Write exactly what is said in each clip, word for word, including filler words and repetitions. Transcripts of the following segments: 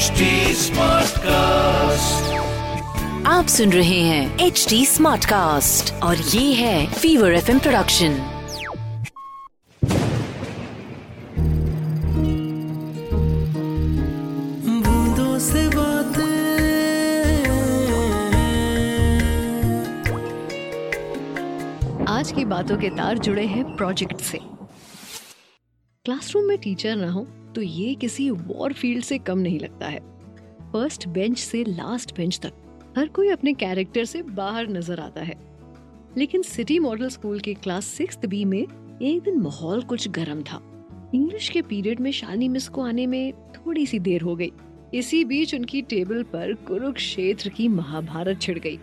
H D Smartcast। आप सुन रहे हैं एच डी Smartcast और ये है Fever F M प्रोडक्शन। बूंदों से बातें। आज की बातों के तार जुड़े हैं प्रोजेक्ट से। क्लासरूम में टीचर ना हो तो ये किसी वॉर फील्ड से कम नहीं लगता है। फर्स्ट बेंच से लास्ट बेंच तक हर कोई अपने कैरेक्टर से बाहर नजर आता है। लेकिन सिटी मॉडल स्कूल के क्लास सिक्स्थ बी में एक दिन माहौल कुछ गर्म था। इंग्लिश के पीरियड में शानी मिस को आने में थोड़ी सी देर हो गई। इसी बीच उनकी टेबल पर कुरुक्षेत्र की महाभारत छिड़ गई।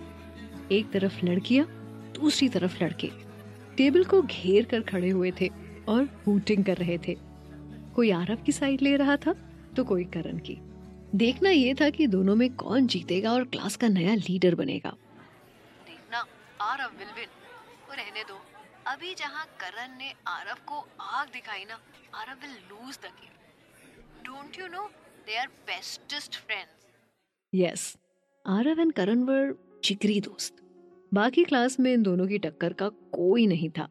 एक तरफ लड़कियां, दूसरी तरफ लड़के टेबल को घेर कर खड़े हुए थे और हूटिंग कर रहे थे। कोई आरव की साइड ले रहा था तो कोई करण की। देखना यह था कि दोनों में कौन जीतेगा और क्लास का नया लीडर बनेगा। देखना आरव विल विन। वो रहने दो, अभी जहां करण ने आरव को आग दिखाई ना, Aarav will lose the game. Don't you know they are bestest friends. Yes, Aarav and Karan were जिगरी दोस्त। बाकी क्लास में इन दोनों की टक्कर का कोई नहीं था,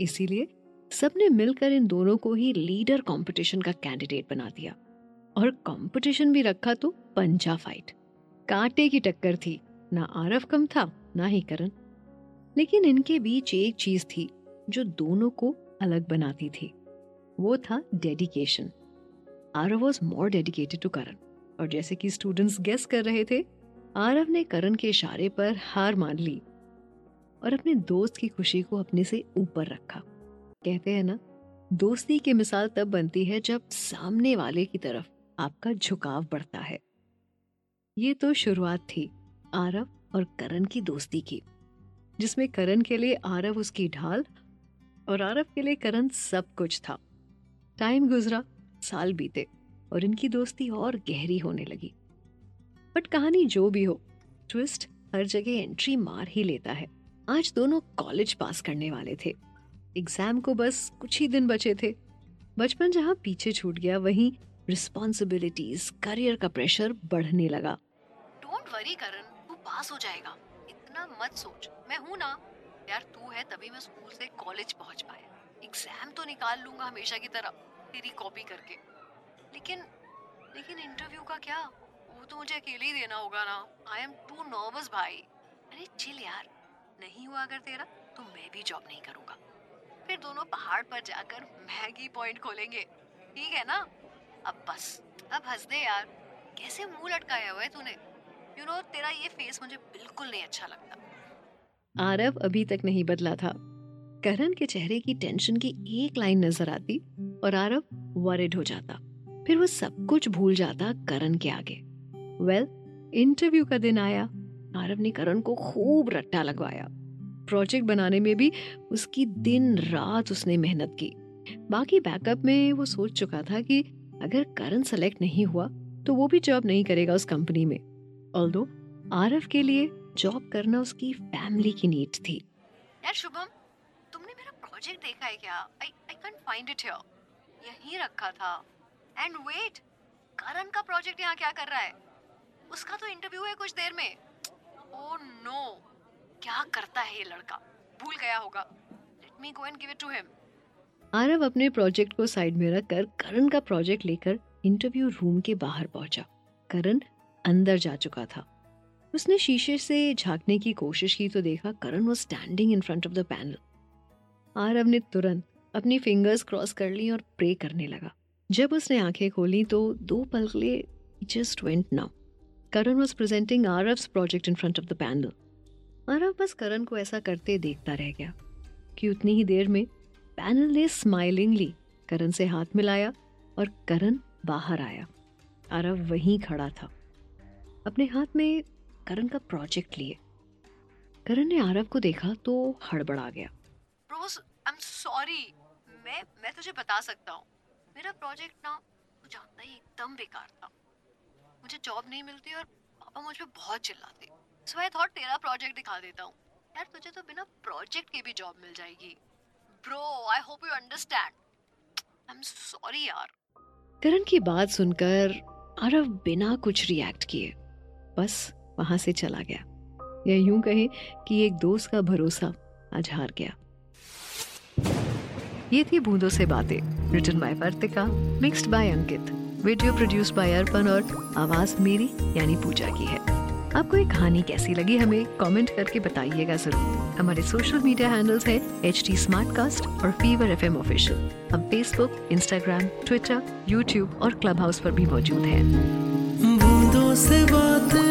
इसीलिए सबने मिलकर इन दोनों को ही लीडर कंपटीशन का कैंडिडेट बना दिया। और कंपटीशन भी रखा तो पंजा फाइट। कांटे की टक्कर थी, ना आरव कम था ना ही करण। लेकिन इनके बीच एक चीज थी जो दोनों को अलग बनाती थी, वो था dedication. Aarav was more dedicated to Karan और जैसे कि स्टूडेंट्स गेस कर रहे थे, आरव ने करण के इशारे पर हार मान ली और अपने दोस्त की खुशी को अपने से ऊपर रखा। कहते हैं ना, दोस्ती की मिसाल तब बनती है जब सामने वाले की तरफ आपका झुकाव बढ़ता है। ये तो शुरुआत थी आरव और करण की दोस्ती की, जिसमें करण के लिए आरव उसकी ढाल और आरव के लिए करण सब कुछ था। टाइम गुजरा, साल बीते और इनकी दोस्ती और गहरी होने लगी। बट कहानी जो भी हो, ट्विस्ट हर जगह एंट्री मार ही लेता है। आज दोनों कॉलेज पास करने वाले थे। एग्जाम को बस कुछ ही दिन बचे थे। बचपन जहाँ पीछे छूट गया, वहीं रिस्पॉन्सिबिलिटीज, करियर का प्रेशर बढ़ने लगा। डोंट वरी करण, तू पास हो जाएगा, इतना मत सोच, मैं हूँ ना। यार तू है तभी मैं स्कूल से कॉलेज पहुँच पाया। एग्जाम तो निकाल लूंगा हमेशा की तरह तेरी कॉपी करके, लेकिन लेकिन इंटरव्यू का क्या? वो तो मुझे अकेले ही देना होगा ना। आई एम टू नर्वस भाई। अरे चिल यार, नहीं हुआ अगर तेरा तो मैं भी जॉब नहीं करूँगा। फिर दोनों पहाड़ पर जाकर मैगी पॉइंट खोलेंगे, ठीक है ना? अब बस, अब हंस दे यार, कैसे मुंह लटकाया हुआ है तूने? यू नो, तेरा ये फेस मुझे बिल्कुल नहीं अच्छा लगता। आरव अभी तक नहीं बदला था। करण के चेहरे की टेंशन की एक लाइन नजर आती और आरव वरिड हो जाता। फिर वो सब कुछ भूल जाता करण के आगे। वेल, इंटरव्यू का दिन आया। आरव ने करण को खूब रट्टा लगवाया। प्रोजेक्ट बनाने में भी उसकी दिन रात उसने मेहनत की। बाकी बैकअप में वो सोच चुका था कि अगर करण सेलेक्ट नहीं हुआ तो वो भी जॉब नहीं करेगा उस कंपनी में। ऑल्दो आरव के लिए जॉब करना उसकी फैमिली की नीड थी। यार शुभम, तुमने मेरा प्रोजेक्ट देखा है क्या? I, I can't find it here. यहीं रखा था। And wait, करण का प्रोजेक्ट यहाँ क्या कर रहा है? उसका तो इंटरव्यू है कुछ देर में। Oh no, क्या करता है ये लड़का? भूल गया होगा। Let me go and give it to him. Aarav अपने प्रोजेक्ट को साइड में रखकर करण का प्रोजेक्ट लेकर इंटरव्यू रूम के बाहर पहुंचा। करण अंदर जा चुका था। उसने शीशे से झांकने की कोशिश की तो देखा Karan was standing in front of the panel. Aarav ने तुरंत अपनी फिंगर्स क्रॉस कर ली और प्रे करने लगा। जब उसने आंखें खोली तो दो पल के लिए just went now. Karan was presenting Aarav's project in front of the panel. Aarav बस करण को ऐसा करते देखता रह गया कि उतनी ही देर में पैनल ने स्माइलिंगली करण से हाथ मिलाया और करण बाहर आया। आरव वहीं खड़ा था, अपने हाथ में करण का प्रोजेक्ट लिए। करण ने आरव को देखा तो हड़बड़ा गया। रोज, आई एम सॉरी, मैं मैं तुझे बता सकता हूँ, मेरा प्रोजेक्ट ना तू जानता ही एकदम बेकार था। मुझे जॉब नहीं मिलती और पापा मुझ पे बहुत चिल्लाते, सो आई थॉट तेरा प्रोजेक्ट दिखा देता हूँ। यार तुझे तो बिना प्रोजेक्ट के भी जॉब मिल जाएगी। Bro, I hope you understand. I am sorry यार। करण की बात सुनकर अरव बिना कुछ रिएक्ट किए बस वहां से चला गया, या यूं कहें कि एक दोस्त का भरोसा आज हार गया। ये थी बूंदों से बातें, written by Vartika, mixed by Ankit, video produced by Arpan और आवाज मेरी यानी पूजा की है। आपको ये कहानी कैसी लगी हमें कमेंट करके बताइएगा जरूर। हमारे सोशल मीडिया हैंडल्स हैं एच डी स्मार्ट कास्ट और फीवर एफ एम ऑफिशियल। हम फेसबुक, इंस्टाग्राम, ट्विटर, यूट्यूब और क्लब हाउस पर भी मौजूद हैं। बूंदों से बातें।